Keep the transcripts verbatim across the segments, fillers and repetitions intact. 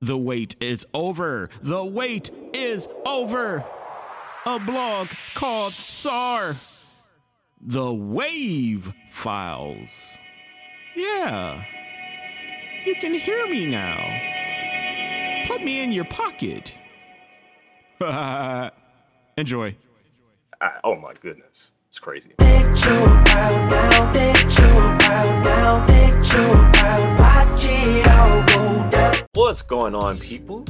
The wait is over. The wait is over. A blog called Sar, The Wav Files. Yeah. You can hear me now. Put me in your pocket. Enjoy. I, oh my goodness. It's crazy. What's going on, people?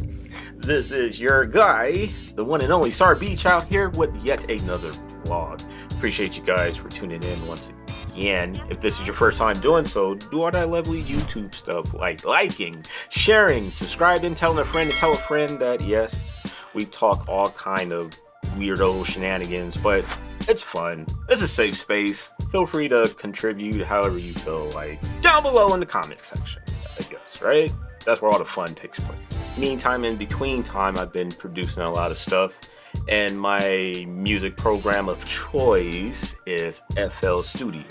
This is your guy, the one and only Sar B-Child, here with yet another vlog. Appreciate you guys for tuning in once again. If this is your first time doing so, do all that lovely YouTube stuff like liking, sharing, subscribing, telling a friend to tell a friend that, yes, we talk all kind of weirdo shenanigans, but it's fun. It's a safe space. Feel free to contribute however you feel like down below in the comment section, I guess, right? That's where all the fun takes place. Meantime, in between time, I've been producing a lot of stuff, and my music program of choice is F L Studio.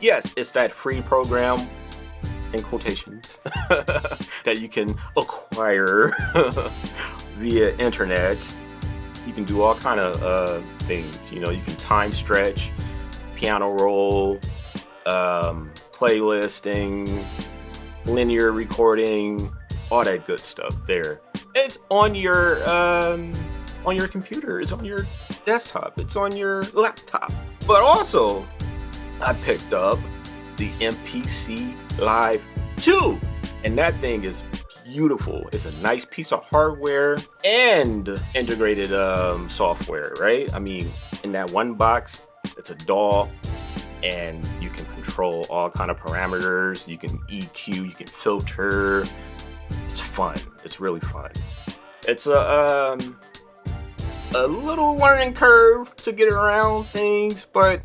Yes, it's that free program, in quotations, that you can acquire via internet. You can do all kind of uh, things, you know. You can time stretch, piano roll, um, playlisting, linear recording, all that good stuff there. It's on your um, on your computer. It's on your desktop. It's on your laptop. But also, I picked up the M P C Live two, and that thing is beautiful. It's a nice piece of hardware and integrated um, software, right? I mean, in that one box, it's a D A W, and you can control all kind of parameters. You can E Q, you can filter. It's fun. It's really fun. It's a um, a little learning curve to get around things, but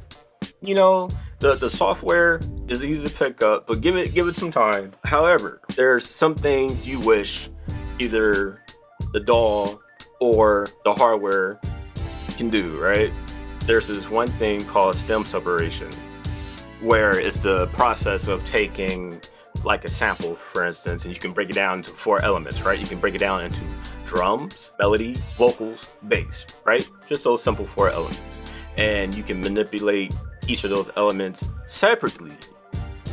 you know, the the software is easy to pick up, but give it give it some time. However, there's some things you wish either the D A W or the hardware can do, right? There's this one thing called stem separation, where it's the process of taking like a sample, for instance, and you can break it down into four elements, right? You can break it down into drums, melody, vocals, bass, right? Just those simple four elements. And you can manipulate each of those elements separately.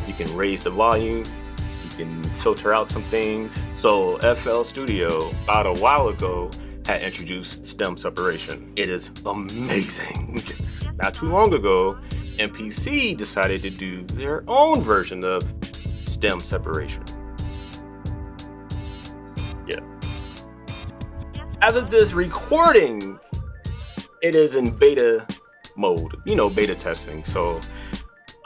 You can raise the volume, you can filter out some things. So F L Studio, about a while ago, had introduced stem separation. It is amazing. Not too long ago, M P C decided to do their own version of stem separation. Yeah. As of this recording, it is in beta mode, you know, beta testing. So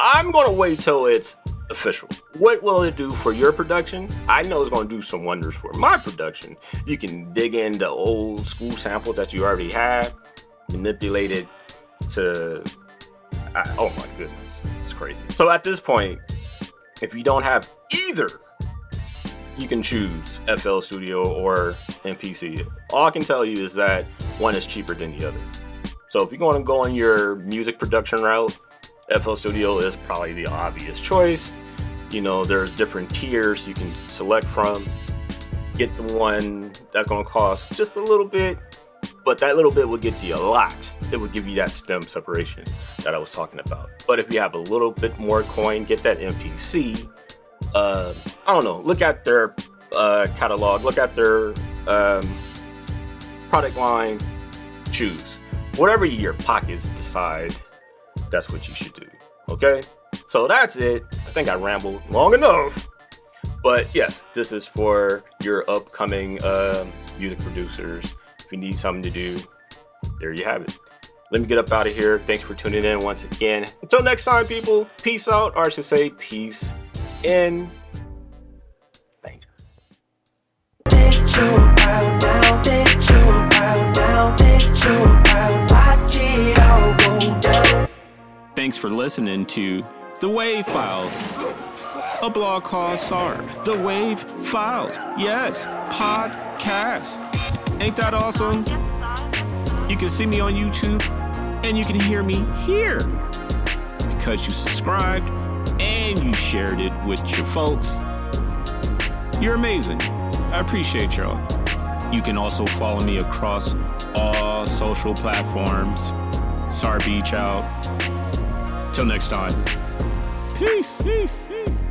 I'm gonna wait till it's official. What will it do for your production? I know it's gonna do some wonders for my production. You can dig into old school samples that you already have, manipulate it to, I, oh my goodness, it's crazy. So at this point, if you don't have either, you can choose F L Studio or M P C. All I can tell you is that one is cheaper than the other. So if you're going to go on your music production route, F L Studio is probably the obvious choice. You know, there's different tiers you can select from. Get the one that's going to cost just a little bit, but that little bit will get you a lot. It will give you that stem separation that I was talking about. But if you have a little bit more coin, get that M P C. Uh, I don't know. Look at their uh, catalog. Look at their um, product line. Choose. Whatever your pockets decide, that's what you should do, okay? So that's it. I think I rambled long enough. But yes, this is for your upcoming uh, music producers. If you need something to do, there you have it. Let me get up out of here. Thanks for tuning in once again. Until next time, people, peace out, or I should say peace in. Thank you. Thanks for listening to The Wav Files, a blog called Sar. The Wav Files, yes, podcast. Ain't that awesome? You can see me on YouTube, and you can hear me here because you subscribed and you shared it with your folks. You're amazing. I appreciate y'all. You can also follow me across all social platforms. Sar B-Child. Till next time. Peace. Peace. Peace.